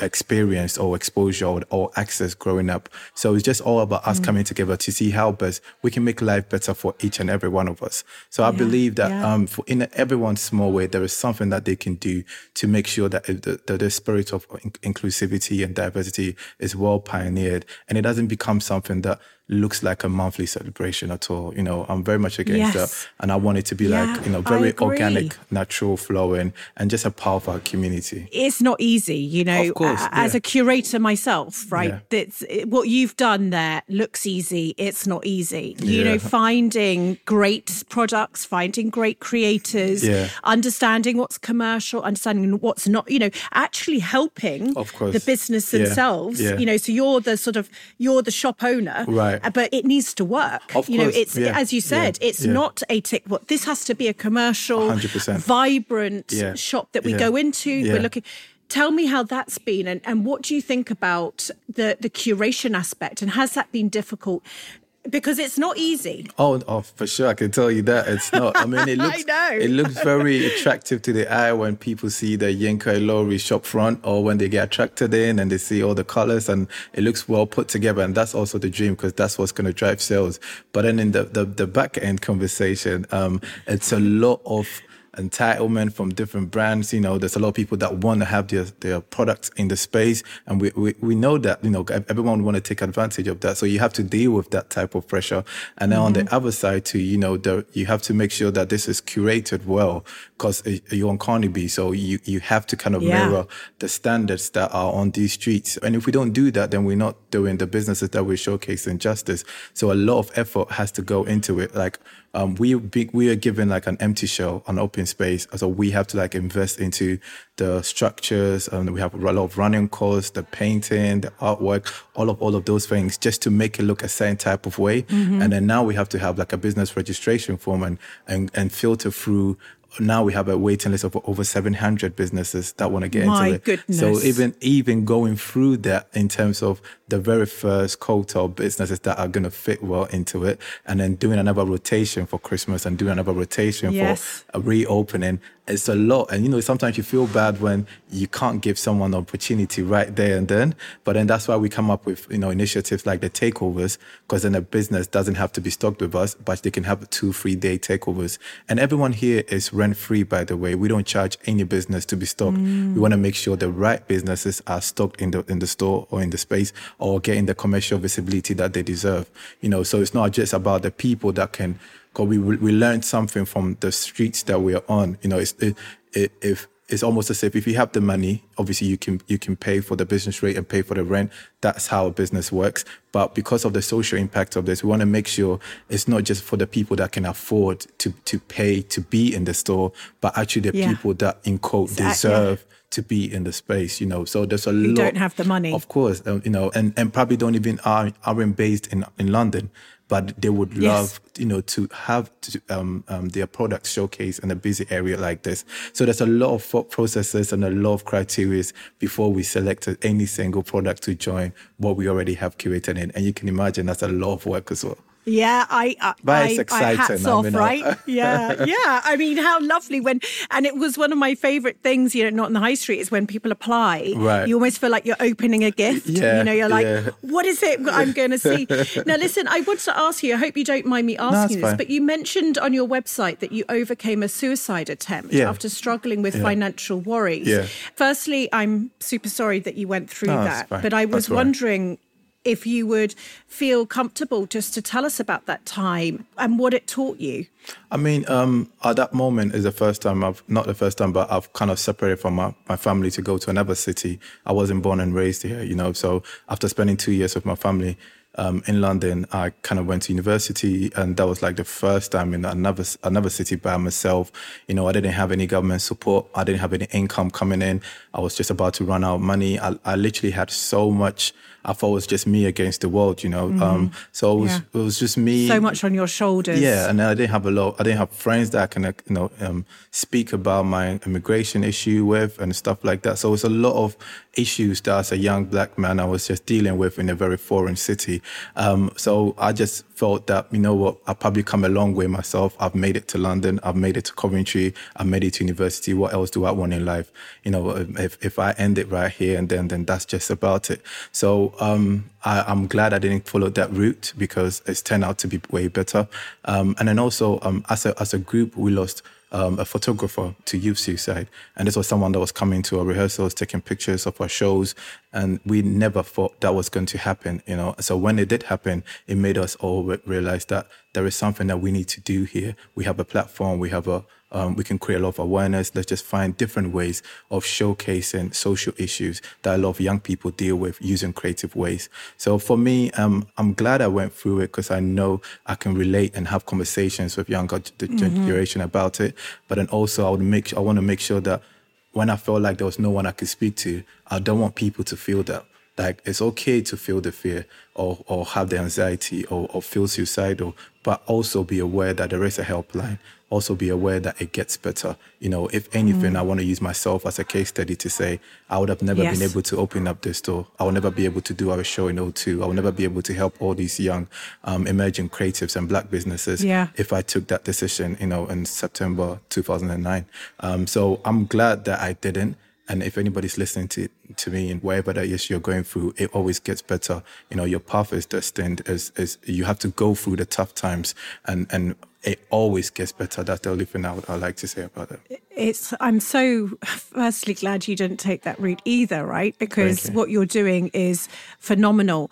experience or exposure or access growing up. So it's just all about us coming together to see how best we can make life better for each and every one of us. So I believe that for in everyone's small way there is something that they can do to make sure that the spirit of inclusivity and diversity is well pioneered, and it doesn't become something that looks like a monthly celebration at all. I'm very much against that, and I want it to be like very organic, natural, flowing, and just a powerful community. It's not easy, of course, as a curator myself, right? That's what you've done there looks easy. It's not easy, finding great products, finding great creators, understanding what's commercial, understanding what's not. Actually helping the business themselves. Yeah. So you're the you're the shop owner, right? But it needs to work. Of course, it's as you said, it's not a tick. This has to be a commercial, 100%. Vibrant shop that we go into. Yeah. We're looking. Tell me how that's been, and what do you think about the curation aspect, and has that been difficult? Because it's not easy. Oh, for sure. I can tell you that it's not. I mean, it looks it looks very attractive to the eye when people see the Yinka Ilori shop front, or when they get attracted in and they see all the colors, and it looks well put together. And that's also the dream, because that's what's going to drive sales. But then in the back end conversation, it's a lot of entitlement from different brands. There's a lot of people that want to have their products in the space, and we know that everyone want to take advantage of that, so you have to deal with that type of pressure. And then on the other side too, you have to make sure that this is curated well, because you're on Carnaby, so you have to kind of mirror the standards that are on these streets. And if we don't do that, then we're not doing the businesses that we're showcasing justice. So a lot of effort has to go into it. Like we are given like an empty shell, an open space, so we have to like invest into the structures, and we have a lot of running costs, the painting, the artwork, all of those things, just to make it look a certain type of way. And then now we have to have like a business registration form and filter through. Now we have a waiting list of over 700 businesses that want to get into it. Goodness. So even going through that in terms of the very first quota of businesses that are going to fit well into it, and then doing another rotation for Christmas, and doing another rotation for a reopening. It's a lot. And, sometimes you feel bad when you can't give someone an opportunity right there and then. But then that's why we come up with, initiatives like the takeovers, because then a business doesn't have to be stocked with us, but they can have 2-3 day takeovers. And everyone here is rent-free, by the way. We don't charge any business to be stocked. We want to make sure the right businesses are stocked in the store or in the space, or getting the commercial visibility that they deserve. So it's not just about the people that can... Because we learned something from the streets that we are on. It's almost as if you have the money, obviously you can pay for the business rate and pay for the rent. That's how a business works. But because of the social impact of this, we want to make sure it's not just for the people that can afford to pay to be in the store, but actually the people that, in quote, deserve to be in the space. So there's a lot. You don't have the money. Of course, and probably don't even aren't based in London. But they would love, to have their products showcased in a busy area like this. So there's a lot of thought processes and a lot of criteria before we selected any single product to join what we already have curated in. And you can imagine that's a lot of work as well. Yeah, but it's exciting. Hats off, right? Yeah. I mean, how lovely and it was one of my favorite things, Nottingham the High Street, is when people apply. Right. You almost feel like you're opening a gift. Yeah, you're like, what is it I'm going to see? Now, listen, I want to ask you, I hope you don't mind me asking this, but you mentioned on your website that you overcame a suicide attempt after struggling with financial worries. Yeah. Firstly, I'm super sorry that you went through that, but I was wondering... if you would feel comfortable just to tell us about that time and what it taught you. I mean, at that moment is the first time but I've kind of separated from my family to go to another city. I wasn't born and raised here, so after spending 2 years with my family, in London, I kind of went to university, and that was like the first time in another city by myself. You know, I didn't have any government support. I didn't have any income coming in. I was just about to run out of money. I literally had so much. I thought it was just me against the world, you know. So it was just me. So much on your shoulders. Yeah, and I didn't have a lot. I didn't have friends that I can, you know, speak about my immigration issue with and stuff like that. So it's a lot of issues that as a young black man I was just dealing with in a very foreign city. So I just felt that, you know what, I've probably come a long way myself. I've made it to London. I've made it to Coventry. I've made it to university. What else do I want in life? You know, if I end it right here and then that's just about it. So I'm glad I didn't follow that route because it's turned out to be way better. And then also as a group, we lost a photographer to youth suicide. And this was someone that was coming to our rehearsals, taking pictures of our shows. And we never thought that was going to happen, you know. So when it did happen, it made us all realize that there is something that we need to do here. We have a platform, we have a we can create a lot of awareness. Let's just find different ways of showcasing social issues that a lot of young people deal with using creative ways. So for me, I'm glad I went through it because I know I can relate and have conversations with younger generation about it. But then also I want to make sure that when I felt like there was no one I could speak to, I don't want people to feel that. Like, it's okay to feel the fear or have the anxiety or feel suicidal, but also be aware that there is a helpline. Also be aware that it gets better. You know, if anything, I want to use myself as a case study to say, I would have never been able to open up this door. I will never be able to do our show in O2. I will never be able to help all these young emerging creatives and black businesses if I took that decision, you know, in September 2009. So I'm glad that I didn't. And if anybody's listening to me and wherever that is you're going through, it always gets better. You know, your path is destined as you have to go through the tough times and it always gets better. That's the only thing I like to say about it. I'm so firstly glad you didn't take that route either, right? Because what you're doing is phenomenal.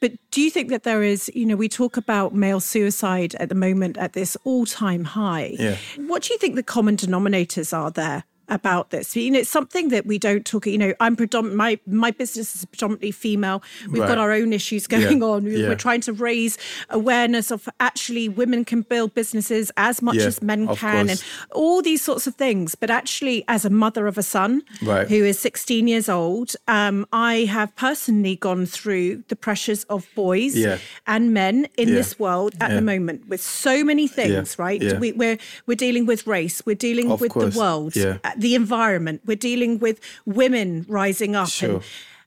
But do you think that there is, you know, we talk about male suicide at the moment at this all-time high. Yeah. What do you think the common denominators are there about this? You know, it's something that we don't talk, you know, my business is predominantly female. We've got our own issues going on. We're trying to raise awareness of actually women can build businesses as much as men can and all these sorts of things. But actually, as a mother of a son who is 16 years old, I have personally gone through the pressures of boys and men in this world at the moment with so many things, right? Yeah. We're dealing with race. We're dealing with the world. Yeah. The environment. We're dealing with women rising up. Sure.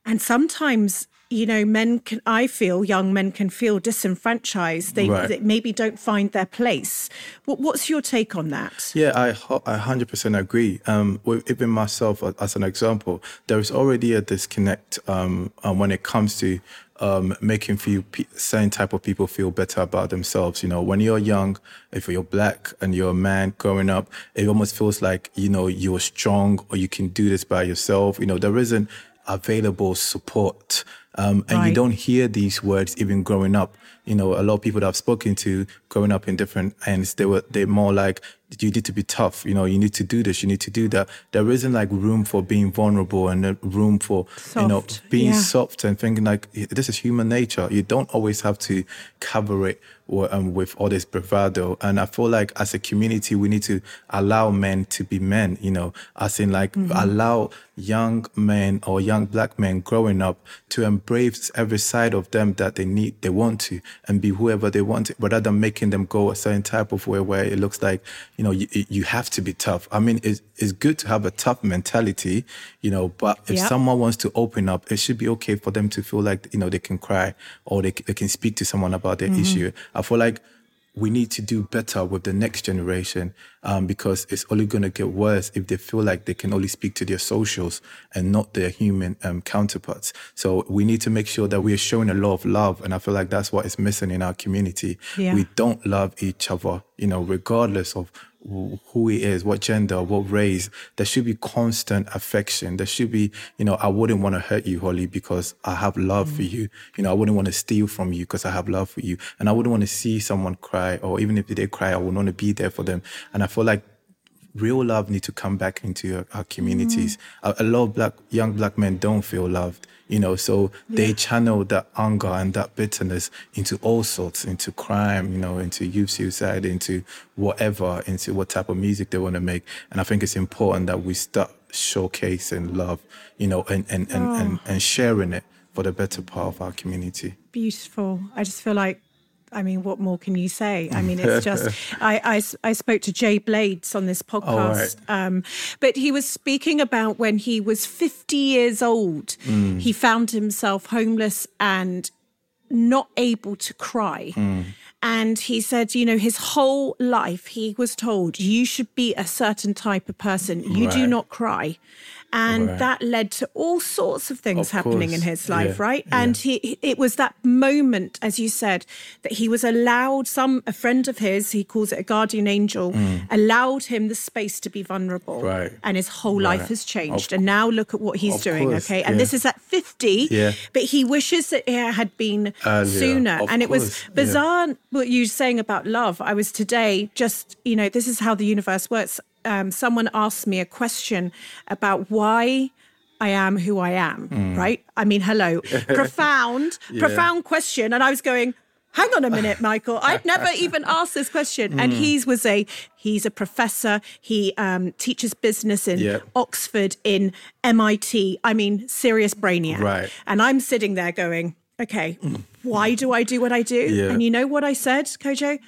And sometimes, you know, young men can feel disenfranchised. They maybe don't find their place. What's your take on that? Yeah, I 100% agree. With even myself, as an example, there is already a disconnect when it comes to making certain type of people feel better about themselves. You know, when you're young, if you're black and you're a man growing up, it almost feels like, you know, you're strong or you can do this by yourself. You know, there isn't available support. And you don't hear these words even growing up. You know, a lot of people that I've spoken to growing up in different ends, they're more like, you need to be tough, you know, you need to do this, you need to do that. There isn't like room for being vulnerable and room for, soft, you know, being soft and thinking like, this is human nature. You don't always have to cover it with all this bravado. And I feel like as a community, we need to allow men to be men, you know, as in like allow young men or young black men growing up to embrace every side of them that they want to and be whoever they want to, rather than making them go a certain type of way where it looks like, you know, you have to be tough. I mean, it's good to have a tough mentality, you know, but if someone wants to open up, it should be okay for them to feel like, you know, they can cry or they can speak to someone about their issue. I feel like we need to do better with the next generation because it's only going to get worse if they feel like they can only speak to their socials and not their human counterparts. So we need to make sure that we are showing a lot of love. And I feel like that's what is missing in our community. Yeah. We don't love each other, you know, regardless of who he is, what gender, what race. There should be constant affection. There should be, you know, I wouldn't want to hurt you, Holly, because I have love for you. You know, I wouldn't want to steal from you because I have love for you. And I wouldn't want to see someone cry, or even if they cry, I wouldn't want to be there for them. And I feel like real love needs to come back into our communities. Mm. A lot of young black men don't feel loved, you know, so they channel that anger and that bitterness into all sorts, into crime, you know, into youth suicide, into whatever, into what type of music they want to make. And I think it's important that we start showcasing love, you know, and sharing it for the better part of our community. Beautiful. I just feel like, I mean, what more can you say? I mean, it's just, I spoke to Jay Blades on this podcast, but he was speaking about when he was 50 years old, he found himself homeless and not able to cry. Mm. And he said, you know, his whole life he was told, you should be a certain type of person. You do not cry. And that led to all sorts of things happening in his life, right? Yeah. And it was that moment, as you said, that he was allowed, a friend of his, he calls it a guardian angel, allowed him the space to be vulnerable. Right. And his whole life has changed. And now look at what he's doing, okay? And this is at 50, but he wishes that it had been sooner. And it was bizarre what you were saying about love. I was today just, you know, this is how the universe works. Someone asked me a question about why I am who I am, right? I mean, hello, profound question. And I was going, hang on a minute, Michael, I've never even asked this question. And he's a professor. He teaches business in Oxford, in MIT. I mean, serious brainiac. Right. And I'm sitting there going, okay, why do I do what I do? Yeah. And you know what I said, Kojo?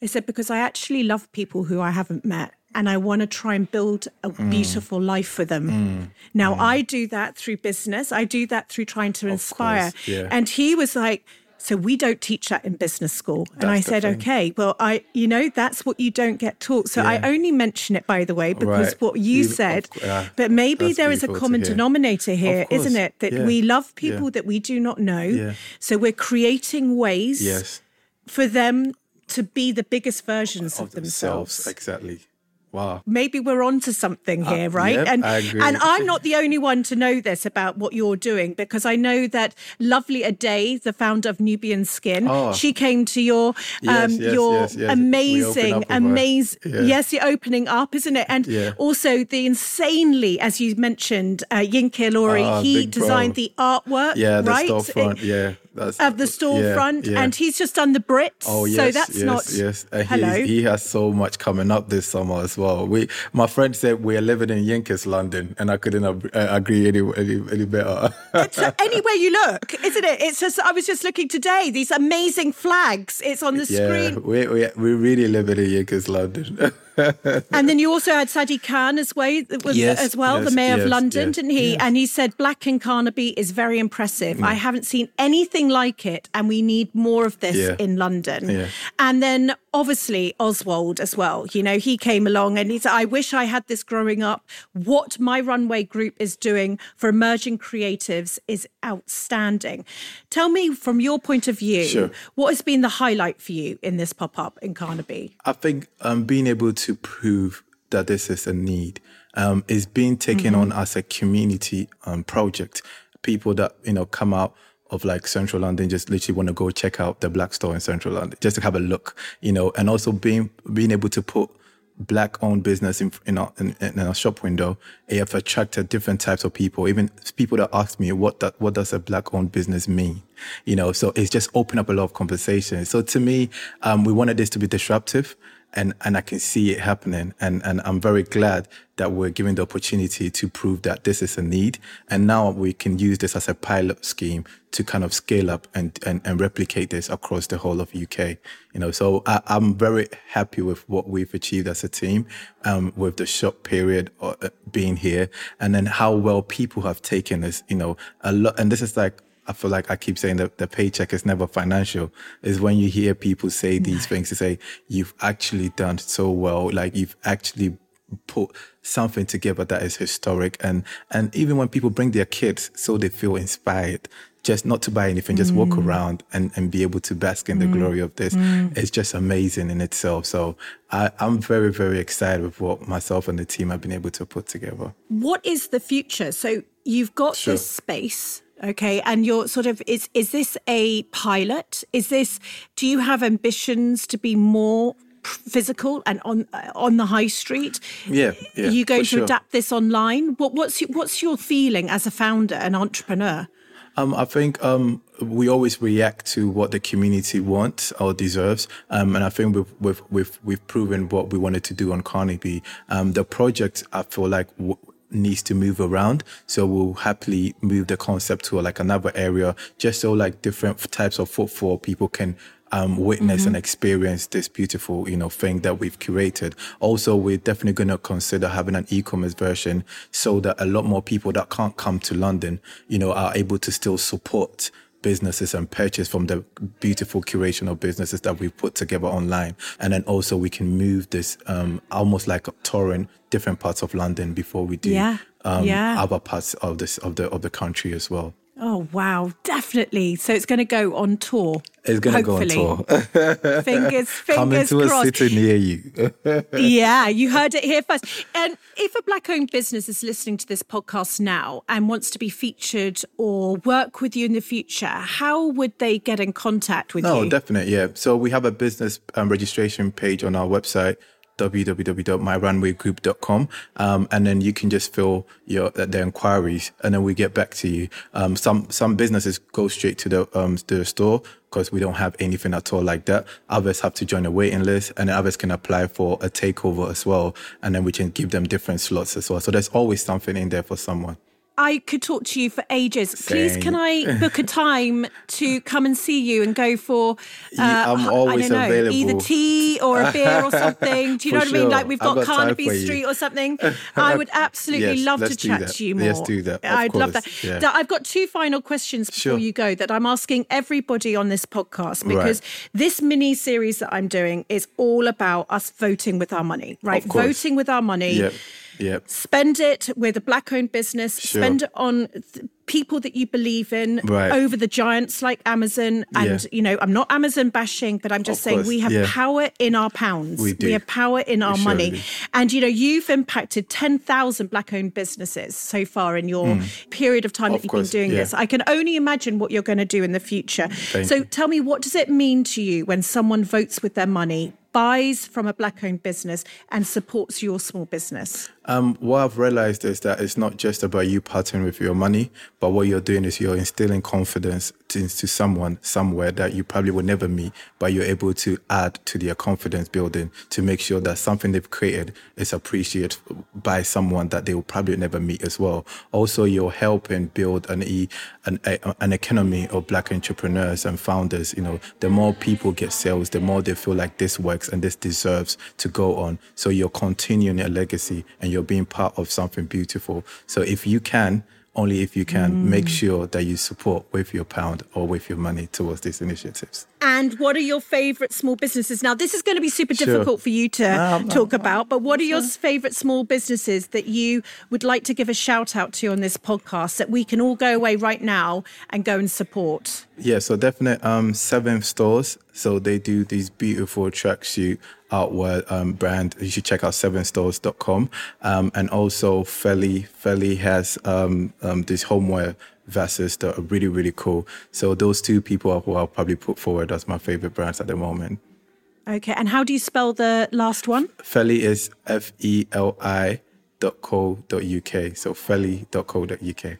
I said, because I actually love people who I haven't met. And I want to try and build a beautiful life for them. Now, I do that through business. I do that through trying to inspire. And he was like, so we don't teach that in business school. That's and I said, okay, well, that's what you don't get taught. So I only mention it, by the way, because what you said, but maybe there is a common denominator here, isn't it? That we love people that we do not know. Yeah. So we're creating ways for them to be the biggest versions of themselves. Exactly. Wow. Maybe we're onto something here, right? Yep, I agree. And I'm not the only one to know this about what you're doing, because I know that Lovely Ade, the founder of Nubian Skin, she came to your amazing. Yes, you're opening up, isn't it? And also the insanely, as you mentioned, Yinka Ilori, he designed the artwork, right? The storefront, of the storefront, and he's just done the Brits. Oh, yes, so that's hello. He has so much coming up this summer as well. My friend said we're living in Yinka's London, and I couldn't agree any better. Anywhere you look, isn't it? It's just, I was just looking today, these amazing flags. It's on the screen. We're really living in Yinka's London. And then you also had Sadiq Khan as well, the mayor of London, didn't he? Yes. And he said black incarnaby is very impressive. I haven't seen anything like it, and we need more of this in London. Yeah. And then obviously Oswald as well. You know, he came along and he said, I wish I had this growing up. What My Runway Group is doing for emerging creatives is outstanding. Tell me from your point of view, what has been the highlight for you in this pop-up in Carnaby? I think being able to prove that this is a need is being taken on as a community project. People that, you know, come out of like Central London just literally want to go check out the black store in Central London just to have a look, you know, and also being able to put black-owned business in our shop window, it have attracted different types of people. Even people that ask me, what does a black-owned business mean? You know, so it's just opened up a lot of conversations. So to me, we wanted this to be disruptive, and I can see it happening. And I'm very glad that we're given the opportunity to prove that this is a need. And now we can use this as a pilot scheme to kind of scale up and replicate this across the whole of UK. You know, so I'm very happy with what we've achieved as a team, with the short period being here, and then how well people have taken this, you know, a lot. And this is like, I feel like I keep saying that the paycheck is never financial. Is when you hear people say these things to say, you've actually done so well. Like you've actually put something together that is historic. And even when people bring their kids, so they feel inspired, just not to buy anything, just walk around and be able to bask in the glory of this. It's just amazing in itself. So I'm very, very excited with what myself and the team have been able to put together. What is the future? So you've got this space. Okay, and you're sort of, is this a pilot? Do you have ambitions to be more physical and on the high street. Yeah, you're going to adapt this online. What's your feeling as a founder and entrepreneur? I think we always react to what the community wants or deserves, and I think we've proven what we wanted to do on Carnaby. The project, I feel like, needs to move around, so we'll happily move the concept to like another area, just so like different types of footfall people can witness and experience this beautiful, thing that we've curated. Also, we're definitely going to consider having an e-commerce version so that a lot more people that can't come to London, are able to still support businesses and purchase from the beautiful curation of businesses that we've put together online. And then also we can move this almost like touring different parts of London before we do other parts of this of the country as well. Oh, wow. Definitely. So it's going to go on tour. It's going to go on tour. Fingers coming to crossed. A city near you. Yeah, you heard it here first. And if a Black-owned business is listening to this podcast now and wants to be featured or work with you in the future, how would they get in contact with you? No, definitely, yeah. So we have a business registration page on our website, www.myrunwaygroup.com, and then you can just fill the inquiries, and then we get back to you. Some businesses go straight to the store, because we don't have anything at all like that. Others have to join a waiting list, and others can apply for a takeover as well, and then we can give them different slots as well. So there's always something in there for someone. I could talk to you for ages. Same. Please, can I book a time to come and see you and go for, I'm always available. Either tea or a beer or something? Do you know what I mean? Like, we've got Carnaby Street or something. I would absolutely love to chat to you more. Let's do that. I'd love that. Yeah. I've got two final questions before you go that I'm asking everybody on this podcast, because this mini series that I'm doing is all about us voting with our money, right? Voting with our money. Yep. Spend it with a Black-owned business. Spend it on people that you believe in over the giants like Amazon. And, I'm not Amazon bashing, but I'm just saying we have power in our pounds. We do. We have power in our money. Do. And, you've impacted 10,000 Black-owned businesses so far in your period of time that you've been doing this. I can only imagine what you're going to do in the future. Thank you. Tell me, what does it mean to you when someone votes with their money, buys from a Black-owned business and supports your small business? What I've realised is that it's not just about you partnering with your money, but what you're doing is you're instilling confidence to someone somewhere that you probably will never meet, but you're able to add to their confidence building to make sure that something they've created is appreciated by someone that they will probably never meet as well. Also, you're helping build an economy of Black entrepreneurs and founders. The more people get sales, the more they feel like this works and this deserves to go on. So you're continuing a legacy and you're being part of something beautiful. So if you can, only if you can, make sure that you support with your pound or with your money towards these initiatives. And what are your favourite small businesses? Now, this is going to be super difficult for you to talk about, but what are your favourite small businesses that you would like to give a shout out to on this podcast that we can all go away right now and go and support? Yeah, so definitely Seventh Stores. So they do these beautiful tracksuit Outward brand. You should check out 7stores.com. And also Feli has this homeware vases that are really, really cool. So those two people are who I'll probably put forward as my favorite brands at the moment. Okay. And how do you spell the last one? Feli is feli.co.uk. So feli.co.uk.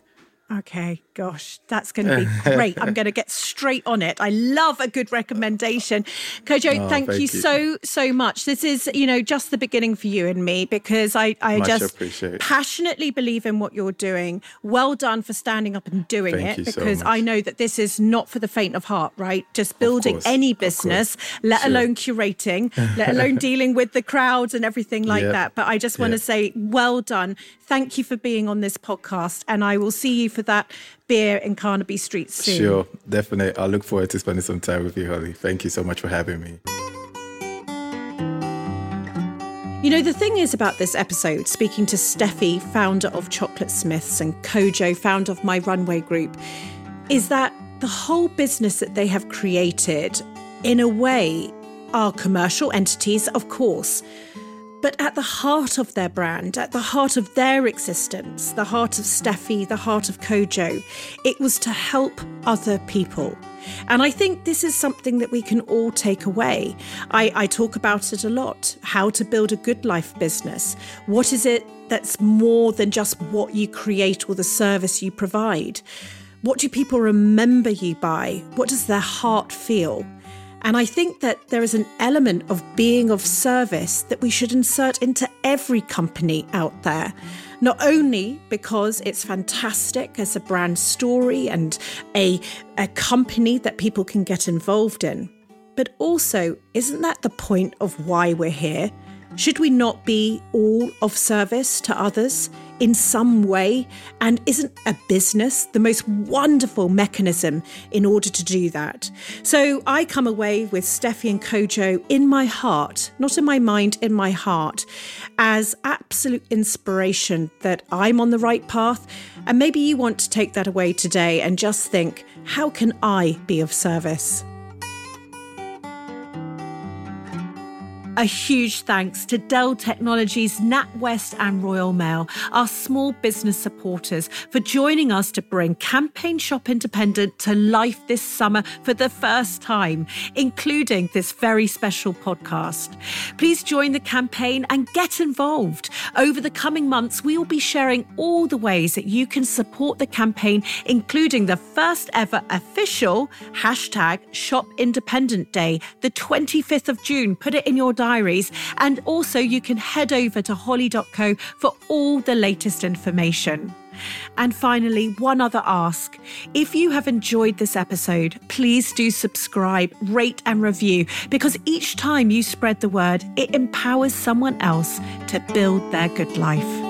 Okay, gosh, that's going to be great. I'm going to get straight on it. I love a good recommendation. Kojo, thank you so much. This is, just the beginning for you and me, because I just passionately believe in what you're doing. Well done for standing up and doing it, because I know that this is not for the faint of heart, right? Just building any business, let alone curating, let alone dealing with the crowds and everything like that. But I just want to say, well done. Thank you for being on this podcast, and I will see you for that beer in Carnaby Street soon. Sure, definitely. I look forward to spending some time with you, Holly. Thank you so much for having me. The thing is about this episode, speaking to Steffi, founder of Chocolate Smiths, and Kojo, founder of My Runway Group, is that the whole business that they have created, in a way, are commercial entities, of course, But at the heart of their brand, at the heart of their existence, the heart of Steffi, the heart of Kojo, it was to help other people. And I think this is something that we can all take away. I talk about it a lot, how to build a good life business. What is it that's more than just what you create or the service you provide? What do people remember you by? What does their heart feel? And I think that there is an element of being of service that we should insert into every company out there, not only because it's fantastic as a brand story and a company that people can get involved in, but also, isn't that the point of why we're here? Should we not be all of service to others in some way? And isn't a business the most wonderful mechanism in order to do that? So I come away with Steffi and Kojo in my heart, not in my mind, in my heart, as absolute inspiration that I'm on the right path. And maybe you want to take that away today and just think, how can I be of service? A huge thanks to Dell Technologies, NatWest and Royal Mail, our small business supporters, for joining us to bring Campaign Shop Independent to life this summer for the first time, including this very special podcast. Please join the campaign and get involved. Over the coming months, we will be sharing all the ways that you can support the campaign, including the first ever official hashtag Shop Independent Day, the 25th of June. Put it in your diaries, and also you can head over to holly.co for all the latest information. And finally, one other ask. If you have enjoyed this episode, please do subscribe, rate and review, because each time you spread the word, it empowers someone else to build their good life.